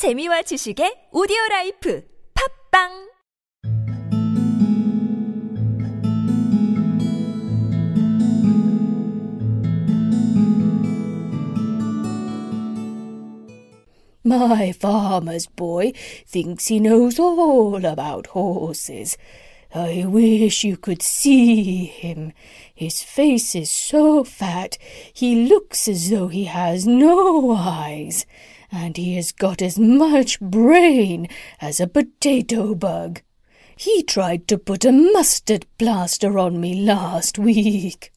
재미와 지식의 오디오라이프 팟빵 My farmer's boy thinks he knows all about horses. I wish you could see him. His face is so fat, he looks as though he has no eyes, and he has got as much brain as a potato bug. He tried to put a mustard plaster on me last week.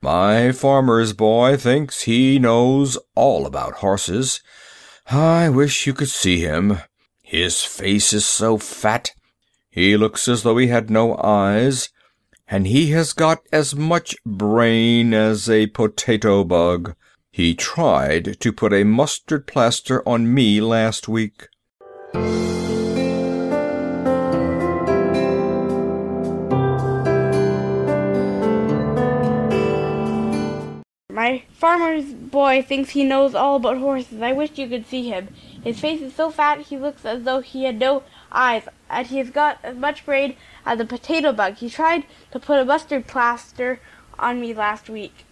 My farmer's boy thinks he knows all about horses. I wish you could see him. His face is so fat. He looks as though he had no eyes, and he has got as much brain as a potato bug. He tried to put a mustard plaster on me last week. My farmer's boy thinks he knows all about horses. I wish you could see him. His face is so fat he looks as though he had no eyes, and he has got as much brain as a potato bug. He tried to put a mustard plaster on me last week.